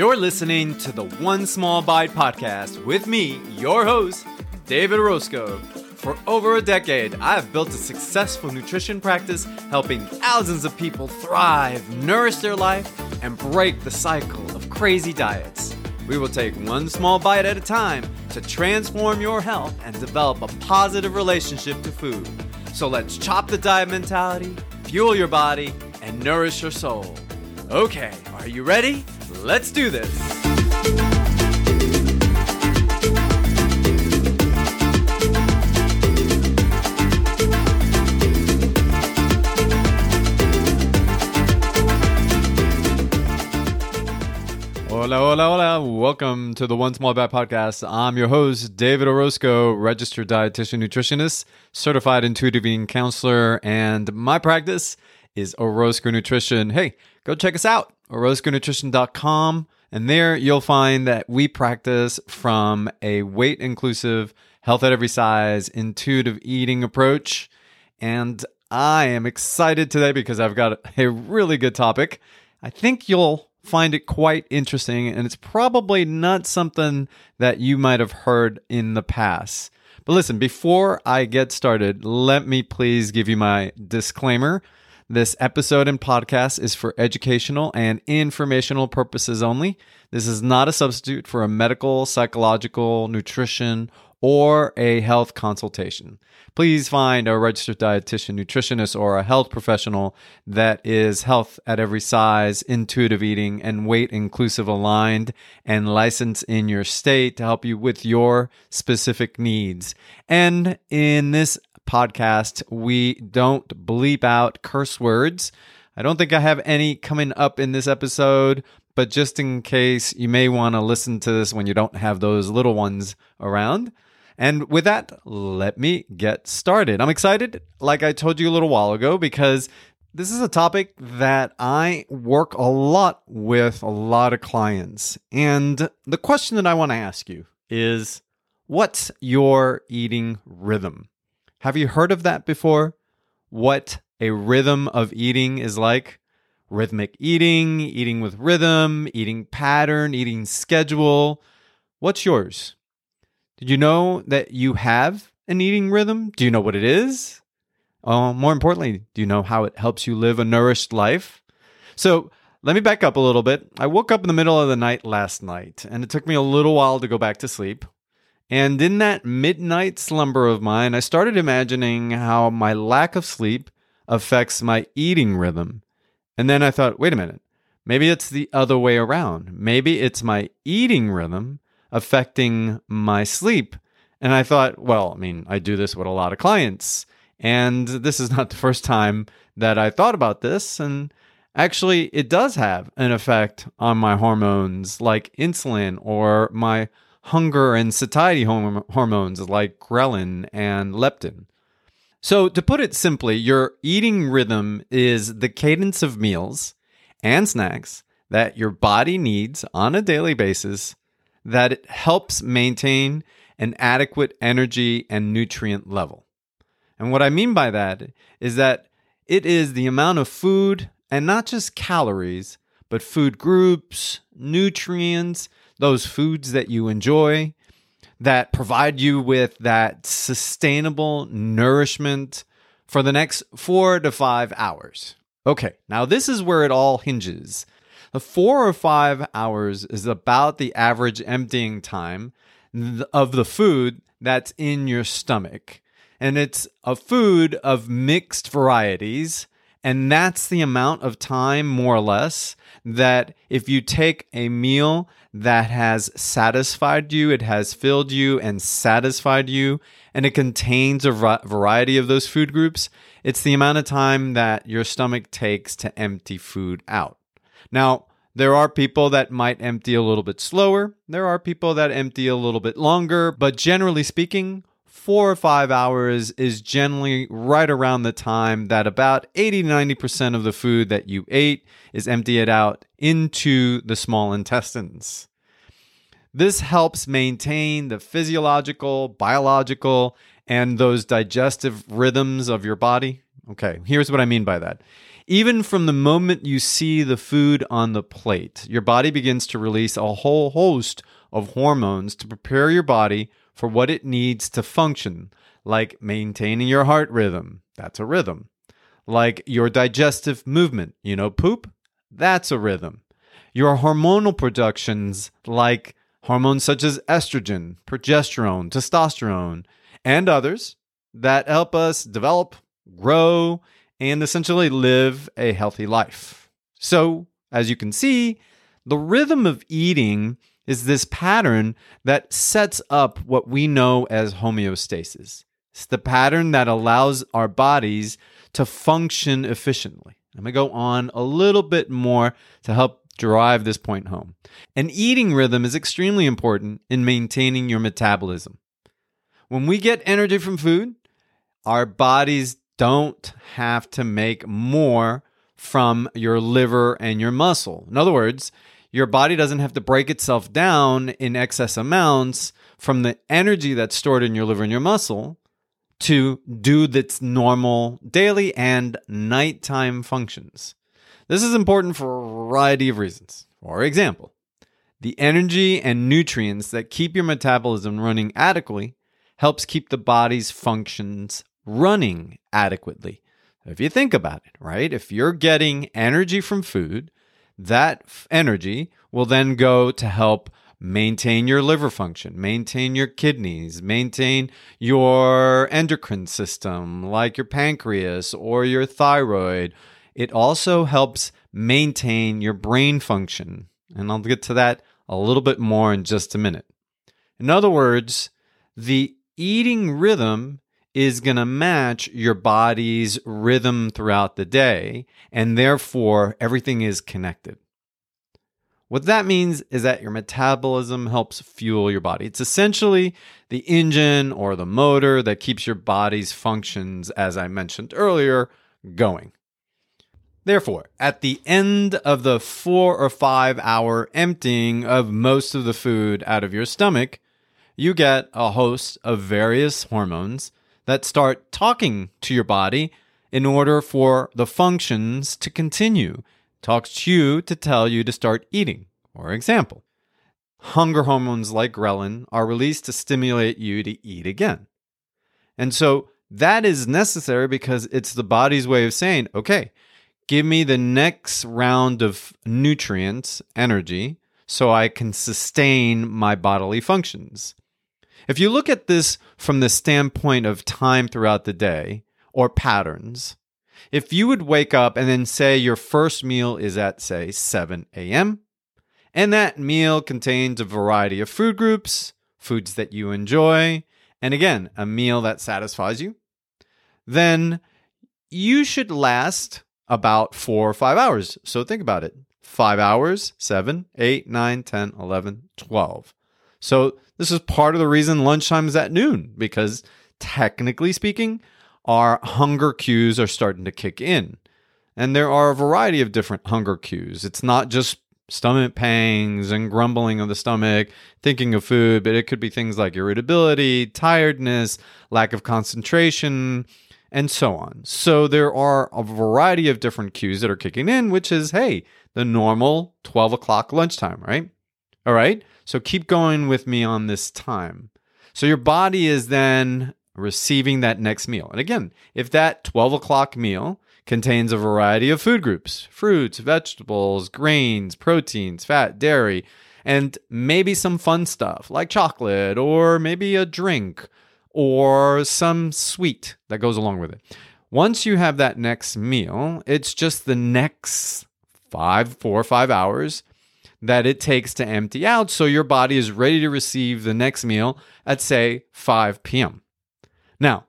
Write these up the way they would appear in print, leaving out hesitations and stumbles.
You're listening to the One Small Bite Podcast with me, your host, David Orozco. For over a decade, I have built a successful nutrition practice, helping thousands of people thrive, nourish their life, and break the cycle of crazy diets. We will take one small bite at a time to transform your health and develop a positive relationship to food. So let's chop the diet mentality, fuel your body, and nourish your soul. Okay, are you ready? Let's do this. Hola, hola, hola. Welcome to the One Small Bite Podcast. I'm your host, David Orozco, registered dietitian nutritionist, certified intuitive eating counselor, and my practice is Orozco Nutrition. Hey, go check us out, orozconutrition.com, and there you'll find that we practice from a weight-inclusive, health at every size, intuitive eating approach. And I am excited today because I've got a really good topic. I think you'll find it quite interesting, and it's probably not something that you might have heard in the past. But listen, before I get started, let me please give you my disclaimer. This episode and podcast is for educational and informational purposes only. This is not a substitute for a medical, psychological, nutrition, or a health consultation. Please find a registered dietitian, nutritionist, or a health professional that is health at every size, intuitive eating, and weight inclusive aligned, and licensed in your state to help you with your specific needs. And in this podcast, we don't bleep out curse words. I don't think I have any coming up in this episode, but just in case, you may want to listen to this when you don't have those little ones around. And with that, let me get started. I'm excited, like I told you a little while ago, because this is a topic that I work a lot with a lot of clients. And the question that I want to ask you is, what's your eating rhythm? Have you heard of that before? What a rhythm of eating is like? Rhythmic eating, eating with rhythm, eating pattern, eating schedule. What's yours? Did you know that you have an eating rhythm? Do you know what it is? More importantly, do you know how it helps you live a nourished life? So let me back up a little bit. I woke up in the middle of the night last night, and it took me a little while to go back to sleep. And in that midnight slumber of mine, I started imagining how my lack of sleep affects my eating rhythm. And then I thought, wait a minute, maybe it's the other way around. Maybe it's my eating rhythm affecting my sleep. And I thought, well, I mean, I do this with a lot of clients, and this is not the first time that I thought about this. And actually, it does have an effect on my hormones like insulin, or my hunger and satiety hormones like ghrelin and leptin. So to put it simply, your eating rhythm is the cadence of meals and snacks that your body needs on a daily basis that it helps maintain an adequate energy and nutrient level. And what I mean by that is that it is the amount of food, and not just calories, but food groups, nutrients, those foods that you enjoy, that provide you with that sustainable nourishment for the next 4 to 5 hours. Okay, now this is where it all hinges. The 4 or 5 hours is about the average emptying time of the food that's in your stomach. And it's a food of mixed varieties, and that's the amount of time, more or less, that if you take a meal that has satisfied you, it has filled you and satisfied you, and it contains a variety of those food groups, it's the amount of time that your stomach takes to empty food out. Now, there are people that might empty a little bit slower. There are people that empty a little bit longer. But generally speaking, 4 or 5 hours is generally right around the time that about 80 to 90% of the food that you ate is emptied out into the small intestines. This helps maintain the physiological, biological, and those digestive rhythms of your body, Okay, here's what I mean by that. Even from the moment you see the food on the plate, your body begins to release a whole host of hormones to prepare your body for what it needs to function, like maintaining your heart rhythm. That's a rhythm. Like your digestive movement, you know, poop, that's a rhythm. Your hormonal productions, like hormones such as estrogen, progesterone, testosterone, and others that help us develop, grow, and essentially live a healthy life. So, as you can see, the rhythm of eating is this pattern that sets up what we know as homeostasis. It's the pattern that allows our bodies to function efficiently. I'm going to go on a little bit more to help drive this point home. An eating rhythm is extremely important in maintaining your metabolism. When we get energy from food, our bodies don't have to make more from your liver and your muscle. In other words, your body doesn't have to break itself down in excess amounts from the energy that's stored in your liver and your muscle to do its normal daily and nighttime functions. This is important for a variety of reasons. For example, the energy and nutrients that keep your metabolism running adequately helps keep the body's functions running adequately. If you think about it, right? If you're getting energy from food, that energy will then go to help maintain your liver function, maintain your kidneys, maintain your endocrine system, like your pancreas or your thyroid. It also helps maintain your brain function. And I'll get to that a little bit more in just a minute. In other words, the eating rhythm is going to match your body's rhythm throughout the day, and therefore everything is connected. What that means is that your metabolism helps fuel your body. It's essentially the engine or the motor that keeps your body's functions, as I mentioned earlier, going. Therefore, at the end of the 4 or 5 hour emptying of most of the food out of your stomach, you get a host of various hormones that start talking to your body in order for the functions to continue. Talks to you to tell you to start eating. For example, hunger hormones like ghrelin are released to stimulate you to eat again. And so that is necessary because it's the body's way of saying, okay, give me the next round of nutrients, energy, so I can sustain my bodily functions. If you look at this from the standpoint of time throughout the day or patterns, if you would wake up and then say your first meal is at, say, 7 a.m., and that meal contains a variety of food groups, foods that you enjoy, and again, a meal that satisfies you, then you should last about 4 or 5 hours. So think about it. 5 hours, 7, 8, 9, 10, 11, 12. So this is part of the reason lunchtime is at noon, because technically speaking, our hunger cues are starting to kick in. And there are a variety of different hunger cues. It's not just stomach pangs and grumbling of the stomach, thinking of food, but it could be things like irritability, tiredness, lack of concentration, and so on. So there are a variety of different cues that are kicking in, which is, hey, the normal 12 o'clock lunchtime, right? All right, so keep going with me on this time. So your body is then receiving that next meal. And again, if that 12 o'clock meal contains a variety of food groups, fruits, vegetables, grains, proteins, fat, dairy, and maybe some fun stuff like chocolate or maybe a drink or some sweet that goes along with it. Once you have that next meal, it's just the next 4 or 5 hours that it takes to empty out. So your body is ready to receive the next meal at, say, 5 p.m. Now,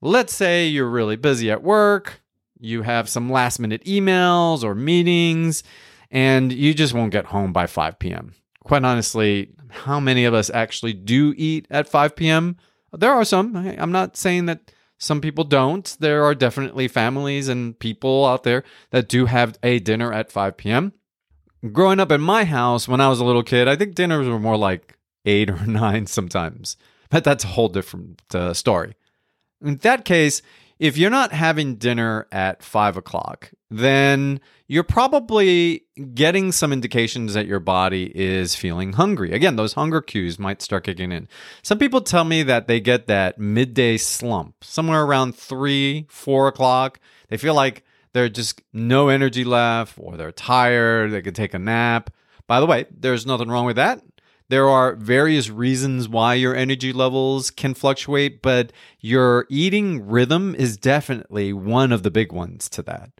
let's say you're really busy at work, you have some last-minute emails or meetings, and you just won't get home by 5 p.m. Quite honestly, how many of us actually do eat at 5 p.m.? There are some. I'm not saying that some people don't. There are definitely families and people out there that do have a dinner at 5 p.m. Growing up in my house when I was a little kid, I think dinners were more like 8 or 9 sometimes. But that's a whole different story. In that case, If you're not having dinner at 5 o'clock, then you're probably getting some indications that your body is feeling hungry. Again, those hunger cues might start kicking in. Some people tell me that they get that midday slump somewhere around 3-4 o'clock. They feel like there's just no energy left, or they're tired, they could take a nap. By the way, there's nothing wrong with that. There are various reasons why your energy levels can fluctuate, but your eating rhythm is definitely one of the big ones to that.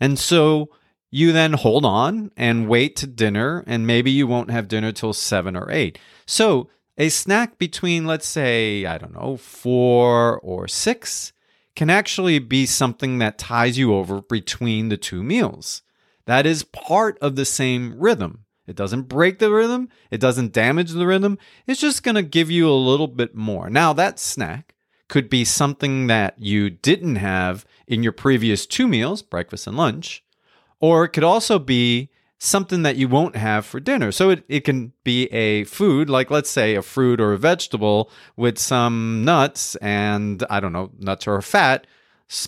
And so you then hold on and wait to dinner, and maybe you won't have dinner till 7 or 8. So a snack between, let's say, 4 or 6 can actually be something that ties you over between the two meals. That is part of the same rhythm. It doesn't break the rhythm. It doesn't damage the rhythm. It's just going to give you a little bit more. Now, that snack could be something that you didn't have in your previous two meals, breakfast and lunch, or it could also be something that you won't have for dinner. So it can be a food, like let's say a fruit or a vegetable with some nuts and, nuts or fat,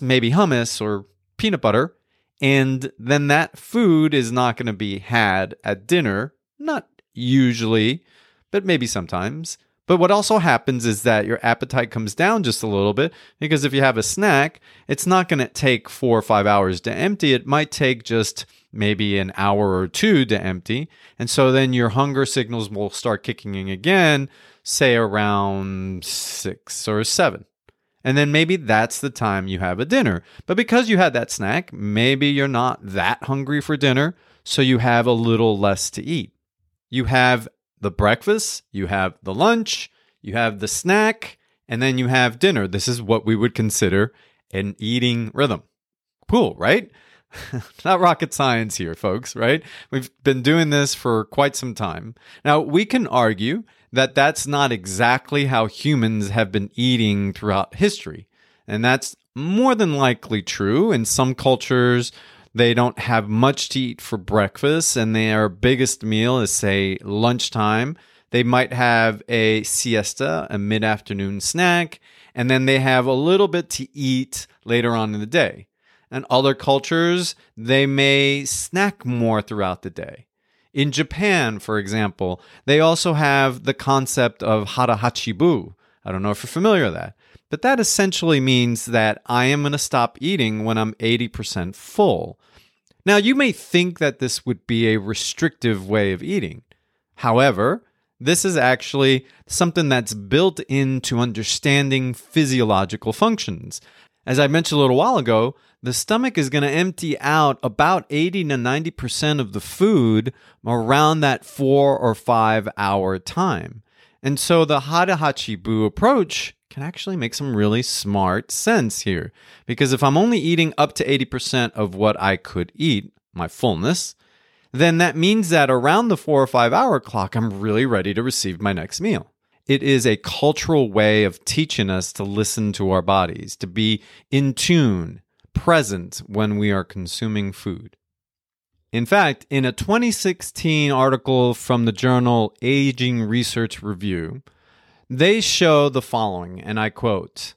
maybe hummus or peanut butter. And then that food is not going to be had at dinner, not usually, but maybe sometimes. But what also happens is that your appetite comes down just a little bit, because if you have a snack, it's not going to take 4 or 5 hours to empty. It might take just maybe an hour or two to empty. And so then your hunger signals will start kicking in again, say around 6 or 7. And then maybe that's the time you have a dinner. But because you had that snack, maybe you're not that hungry for dinner, so you have a little less to eat. You have the breakfast, you have the lunch, you have the snack, and then you have dinner. This is what we would consider an eating rhythm. Cool, right? Not rocket science here, folks, right? We've been doing this for quite some time. Now, we can argue that that's not exactly how humans have been eating throughout history. And that's more than likely true. In some cultures, they don't have much to eat for breakfast, and their biggest meal is, say, lunchtime. They might have a siesta, a mid-afternoon snack, and then they have a little bit to eat later on in the day. And other cultures, they may snack more throughout the day. In Japan, for example, they also have the concept of hara hachi bu. I don't know if you're familiar with that. But that essentially means that I am going to stop eating when I'm 80% full. Now, you may think that this would be a restrictive way of eating. However, this is actually something that's built into understanding physiological functions. As I mentioned a little while ago, the stomach is going to empty out about 80 to 90% of the food around that 4 or 5 hour time. And so the hara hachi bu approach can actually make some really smart sense here. Because if I'm only eating up to 80% of what I could eat, my fullness, then that means that around the 4 or 5 hour clock, I'm really ready to receive my next meal. It is a cultural way of teaching us to listen to our bodies, to be in tune, present when we are consuming food. In fact, in a 2016 article from the journal Aging Research Review, they show the following, and I quote,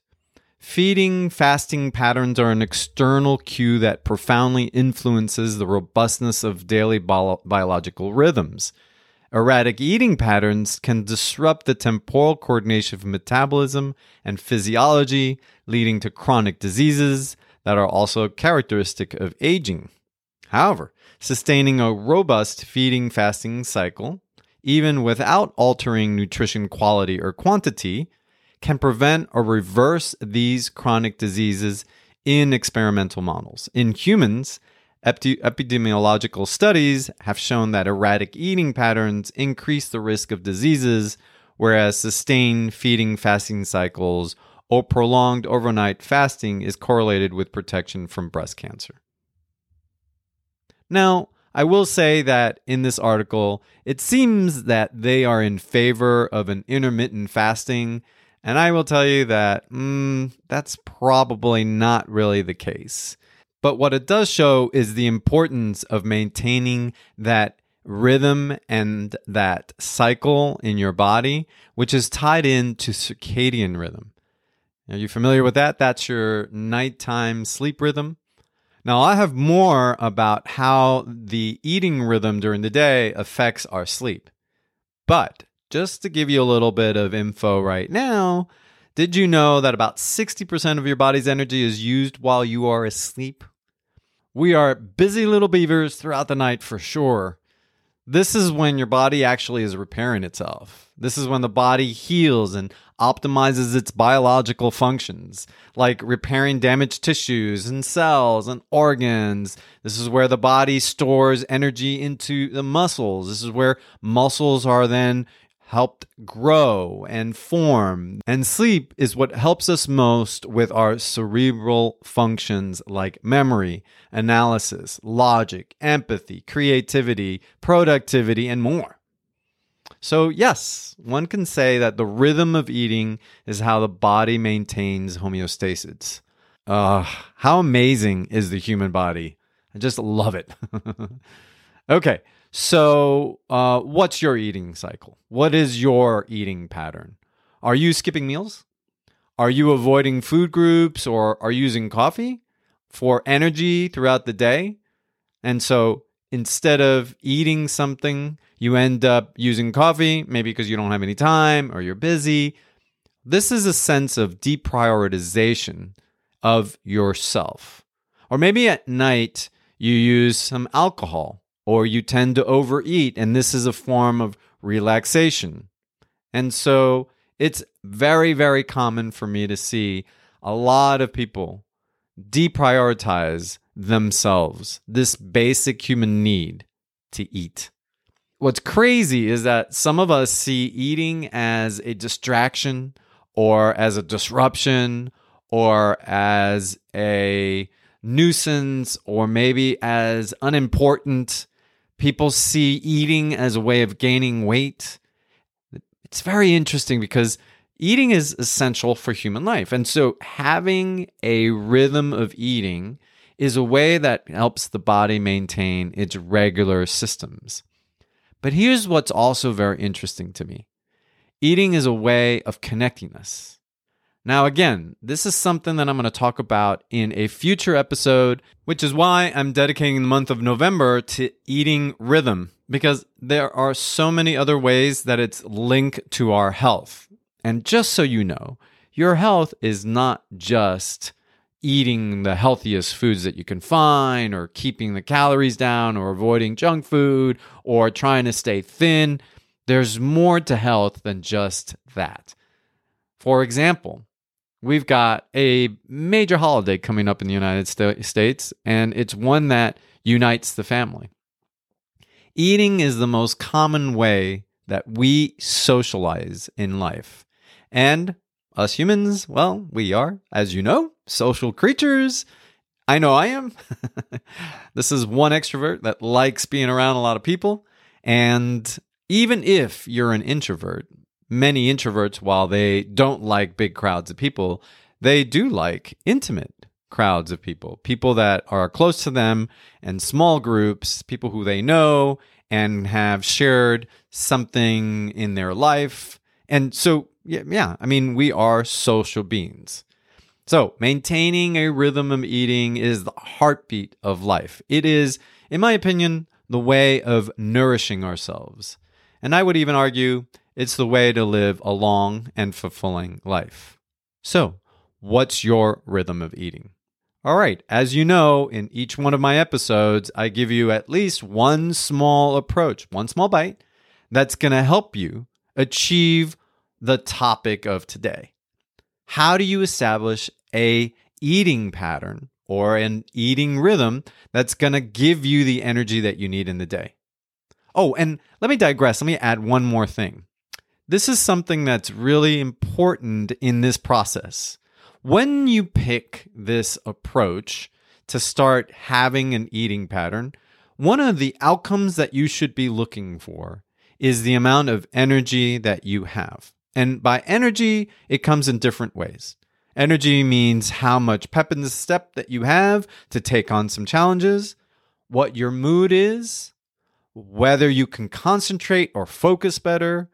"Feeding fasting patterns are an external cue that profoundly influences the robustness of daily biological rhythms. Erratic eating patterns can disrupt the temporal coordination of metabolism and physiology, leading to chronic diseases that are also characteristic of aging. However, sustaining a robust feeding-fasting cycle, even without altering nutrition quality or quantity, can prevent or reverse these chronic diseases in experimental models. In humans, epidemiological studies have shown that erratic eating patterns increase the risk of diseases, whereas sustained feeding-fasting cycles or prolonged overnight fasting is correlated with protection from breast cancer." Now, I will say that in this article, it seems that they are in favor of an intermittent fasting, and I will tell you that that's probably not really the case. But what it does show is the importance of maintaining that rhythm and that cycle in your body, which is tied into circadian rhythm. Are you familiar with that? That's your nighttime sleep rhythm. Now, I have more about how the eating rhythm during the day affects our sleep. But just to give you a little bit of info right now, did you know that about 60% of your body's energy is used while you are asleep? We are busy little beavers throughout the night for sure. This is when your body actually is repairing itself. This is when the body heals and optimizes its biological functions, like repairing damaged tissues and cells and organs. This is where the body stores energy into the muscles. This is where muscles are then helped grow and form. And sleep is what helps us most with our cerebral functions like memory, analysis, logic, empathy, creativity, productivity, and more. So yes, one can say that the rhythm of eating is how the body maintains homeostasis. How amazing is the human body? I just love it. Okay, so what's your eating cycle? What is your eating pattern? Are you skipping meals? Are you avoiding food groups, or are you using coffee for energy throughout the day? And so instead of eating something, you end up using coffee, maybe because you don't have any time or you're busy. This is a sense of deprioritization of yourself. Or maybe at night you use some alcohol or you tend to overeat, and this is a form of relaxation. And so it's very, very common for me to see a lot of people deprioritize themselves, this basic human need to eat. What's crazy is that some of us see eating as a distraction or as a disruption or as a nuisance or maybe as unimportant. People see eating as a way of gaining weight. It's very interesting because eating is essential for human life. And so having a rhythm of eating is a way that helps the body maintain its regular systems. But here's what's also very interesting to me. Eating is a way of connecting us. Now, again, this is something that I'm going to talk about in a future episode, which is why I'm dedicating the month of November to eating rhythm, because there are so many other ways that it's linked to our health. And just so you know, your health is not just eating the healthiest foods that you can find, or keeping the calories down, or avoiding junk food, or trying to stay thin. There's more to health than just that. For example, we've got a major holiday coming up in the United States, and it's one that unites the family. Eating is the most common way that we socialize in life. And us humans, well, we are, as you know, social creatures. I know I am. This is one extrovert that likes being around a lot of people. And even if you're an introvert, many introverts, while they don't like big crowds of people, they do like intimate crowds of people, people that are close to them and small groups, people who they know and have shared something in their life. And so, yeah, I mean, we are social beings. So maintaining a rhythm of eating is the heartbeat of life. It is, in my opinion, the way of nourishing ourselves. And I would even argue it's the way to live a long and fulfilling life. So what's your rhythm of eating? All right, as you know, in each one of my episodes, I give you at least one small approach, one small bite that's going to help you achieve the topic of today. How do you establish a eating pattern or an eating rhythm that's going to give you the energy that you need in the day? Oh, and let me digress. Let me add one more thing. This is something that's really important in this process. When you pick this approach to start having an eating pattern, one of the outcomes that you should be looking for is the amount of energy that you have. And by energy, it comes in different ways. Energy means how much pep in the step that you have to take on some challenges, what your mood is, whether you can concentrate or focus better,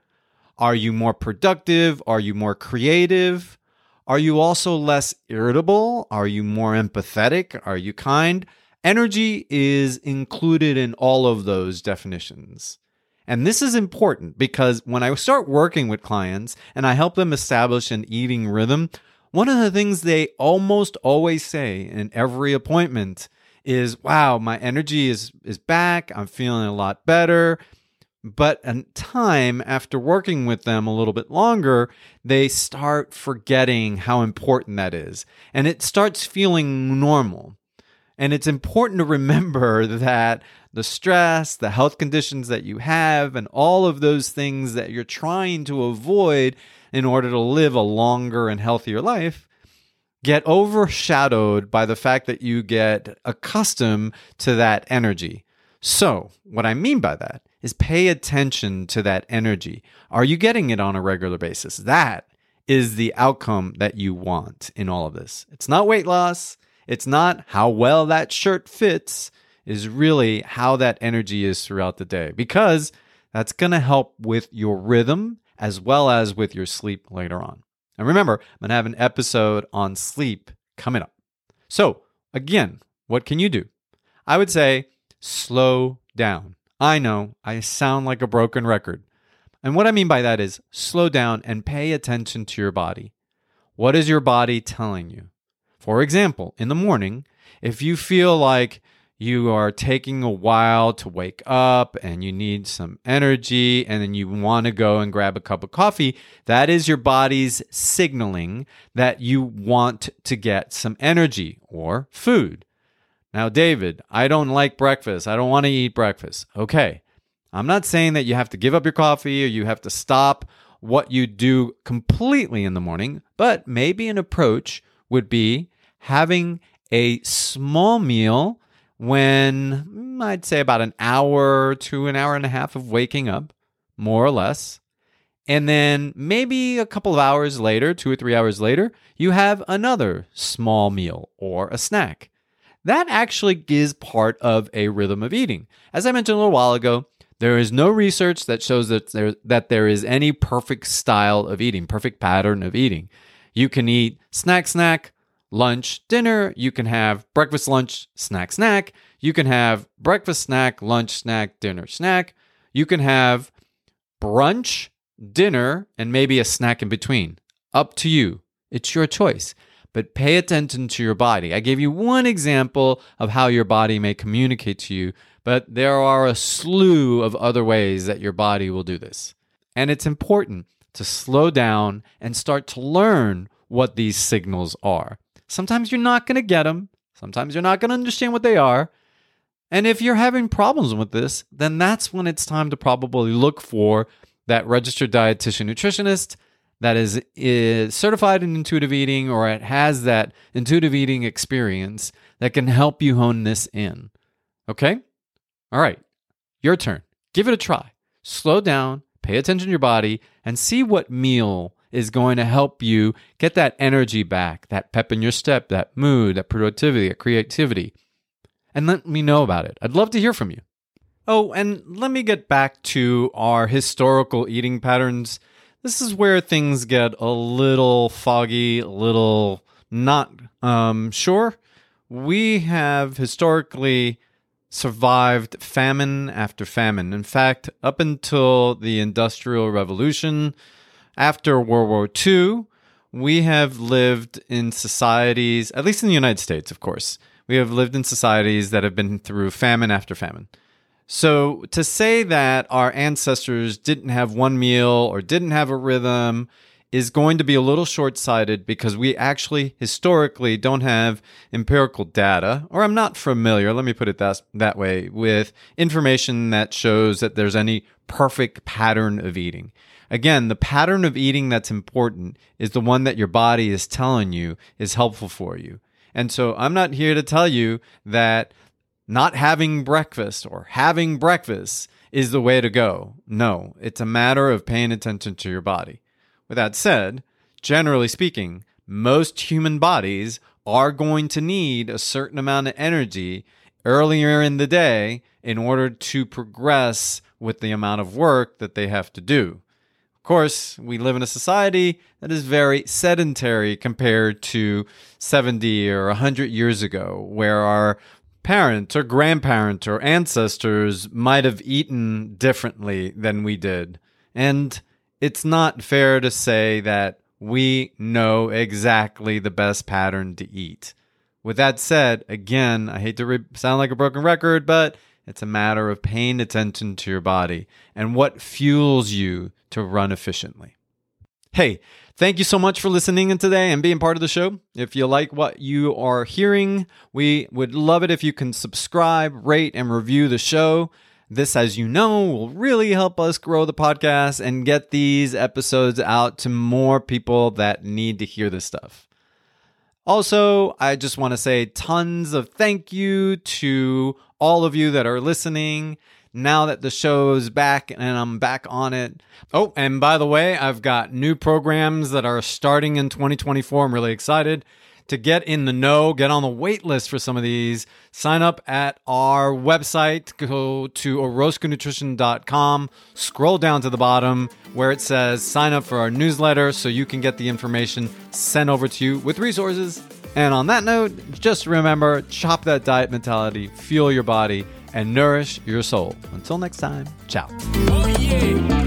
are you more productive, are you more creative, Are you also less irritable? Are you more empathetic? Are you kind? Energy is included in all of those definitions. And this is important because when I start working with clients and I help them establish an eating rhythm, one of the things they almost always say in every appointment is, wow, my energy is back. I'm feeling a lot better. But in time, after working with them a little bit longer, they start forgetting how important that is. And it starts feeling normal. And it's important to remember that the stress, the health conditions that you have, and all of those things that you're trying to avoid in order to live a longer and healthier life get overshadowed by the fact that you get accustomed to that energy. So, what I mean by that is pay attention to that energy. Are you getting it on a regular basis? That is the outcome that you want in all of this. It's not weight loss. It's not how well that shirt fits. It's really how that energy is throughout the day, because that's going to help with your rhythm as well as with your sleep later on. And remember, I'm going to have an episode on sleep coming up. So again, what can you do? I would say slow down. I know, I sound like a broken record. And what I mean by that is slow down and pay attention to your body. What is your body telling you? For example, in the morning, if you feel like you are taking a while to wake up and you need some energy and then you want to go and grab a cup of coffee, that is your body's signaling that you want to get some energy or food. Now, David, I don't like breakfast. I don't want to eat breakfast. Okay. I'm not saying that you have to give up your coffee or you have to stop what you do completely in the morning, but maybe an approach would be having a small meal when I'd say about an hour to an hour and a half of waking up, more or less. And then maybe a couple of hours later, 2 or 3 hours later, you have another small meal or a snack. That actually is part of a rhythm of eating. As I mentioned a little while ago, there is no research that shows that there is any perfect style of eating, perfect pattern of eating. You can eat snack, lunch, dinner. You can have breakfast, lunch, snack. You can have breakfast, snack, lunch, snack, dinner, snack. You can have brunch, dinner, and maybe a snack in between. Up to you. It's your choice. But pay attention to your body. I gave you one example of how your body may communicate to you, but there are a slew of other ways that your body will do this. And it's important to slow down and start to learn what these signals are. Sometimes you're not going to get them. Sometimes you're not going to understand what they are. And if you're having problems with this, then that's when it's time to probably look for that registered dietitian nutritionist that is certified in intuitive eating, or it has that intuitive eating experience that can help you hone this in. Okay? All right. Your turn. Give it a try. Slow down, pay attention to your body, and see what meal is going to help you get that energy back, that pep in your step, that mood, that productivity, that creativity. And let me know about it. I'd love to hear from you. Oh, and let me get back to our historical eating patterns. This is where things get a little foggy, a little not sure. We have historically survived famine after famine. In fact, up until the Industrial Revolution, after World War II, we have lived in societies, at least in the United States, of course, we have lived in societies that have been through famine after famine. So to say that our ancestors didn't have one meal or didn't have a rhythm is going to be a little short-sighted, because we actually historically don't have empirical data, or I'm not familiar, let me put it that way, with information that shows that there's any perfect pattern of eating. Again, the pattern of eating that's important is the one that your body is telling you is helpful for you. And so I'm not here to tell you that not having breakfast or having breakfast is the way to go. No, it's a matter of paying attention to your body. With that said, generally speaking, most human bodies are going to need a certain amount of energy earlier in the day in order to progress with the amount of work that they have to do. Of course, we live in a society that is very sedentary compared to 70 or 100 years ago, where our parents or grandparents or ancestors might have eaten differently than we did. And it's not fair to say that we know exactly the best pattern to eat. With that said, again, I hate to sound like a broken record, but it's a matter of paying attention to your body and what fuels you to run efficiently. Hey, thank you so much for listening in today and being part of the show. If you like what you are hearing, we would love it if you can subscribe, rate, and review the show. This, as you know, will really help us grow the podcast and get these episodes out to more people that need to hear this stuff. Also, I just want to say tons of thank you to all of you that are listening now that the show's back and I'm back on it. Oh, and by the way, I've got new programs that are starting in 2024. I'm really excited. To get in the know, get on the wait list for some of these, sign up at our website. Go to orozconutrition.com, scroll down to the bottom where it says sign up for our newsletter so you can get the information sent over to you with resources. And on that note, just remember, chop that diet mentality, fuel your body, and nourish your soul. Until next time, ciao. Oh, yeah.